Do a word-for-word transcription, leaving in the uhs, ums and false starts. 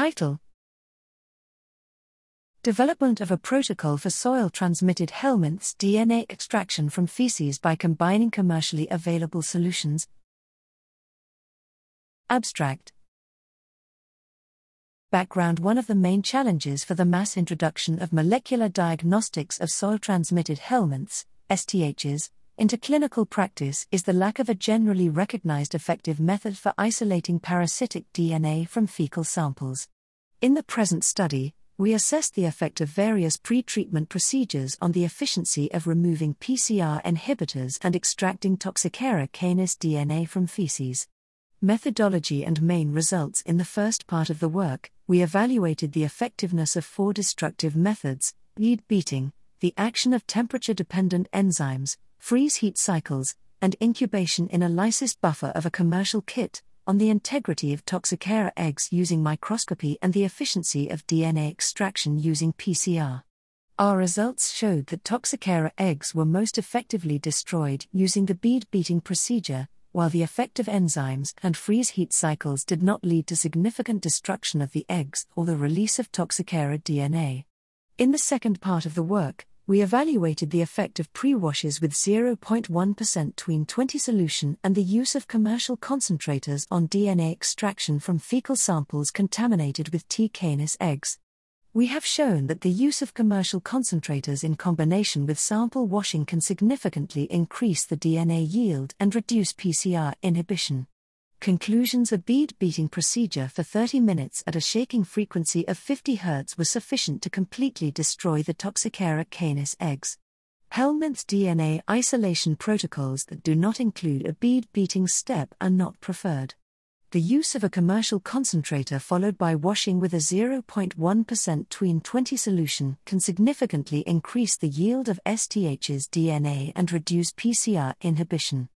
Title: Development of a protocol for soil-transmitted helminths D N A extraction from feces by combining commercially available solutions. Abstract. Background: one of the main challenges for the mass introduction of molecular diagnostics of soil-transmitted helminths, S T Hs, into clinical practice is the lack of a generally recognized effective method for isolating parasitic D N A from fecal samples. In the present study, we assessed the effect of various pre-treatment procedures on the efficiency of removing P C R inhibitors and extracting Toxocara canis D N A from feces. Methodology and main results. In the first part of the work, we evaluated the effectiveness of four destructive methods: lead beating, the action of temperature-dependent enzymes, freeze-heat cycles, and incubation in a lysis buffer of a commercial kit, on the integrity of Toxocara eggs using microscopy and the efficiency of D N A extraction using P C R. Our results showed that Toxocara eggs were most effectively destroyed using the bead beating procedure, while the effective enzymes and freeze-heat cycles did not lead to significant destruction of the eggs or the release of Toxocara D N A. In the second part of the work, we evaluated the effect of pre-washes with zero point one percent Tween twenty solution and the use of commercial concentrators on D N A extraction from fecal samples contaminated with T. canis eggs. We have shown that the use of commercial concentrators in combination with sample washing can significantly increase the D N A yield and reduce P C R inhibition. Conclusions: a bead beating procedure for thirty minutes at a shaking frequency of fifty hertz was sufficient to completely destroy the Toxocara canis eggs. Helminth D N A isolation protocols that do not include a bead beating step are not preferred. The use of a commercial concentrator followed by washing with a zero point one percent Tween twenty solution can significantly increase the yield of S T H's D N A and reduce P C R inhibition.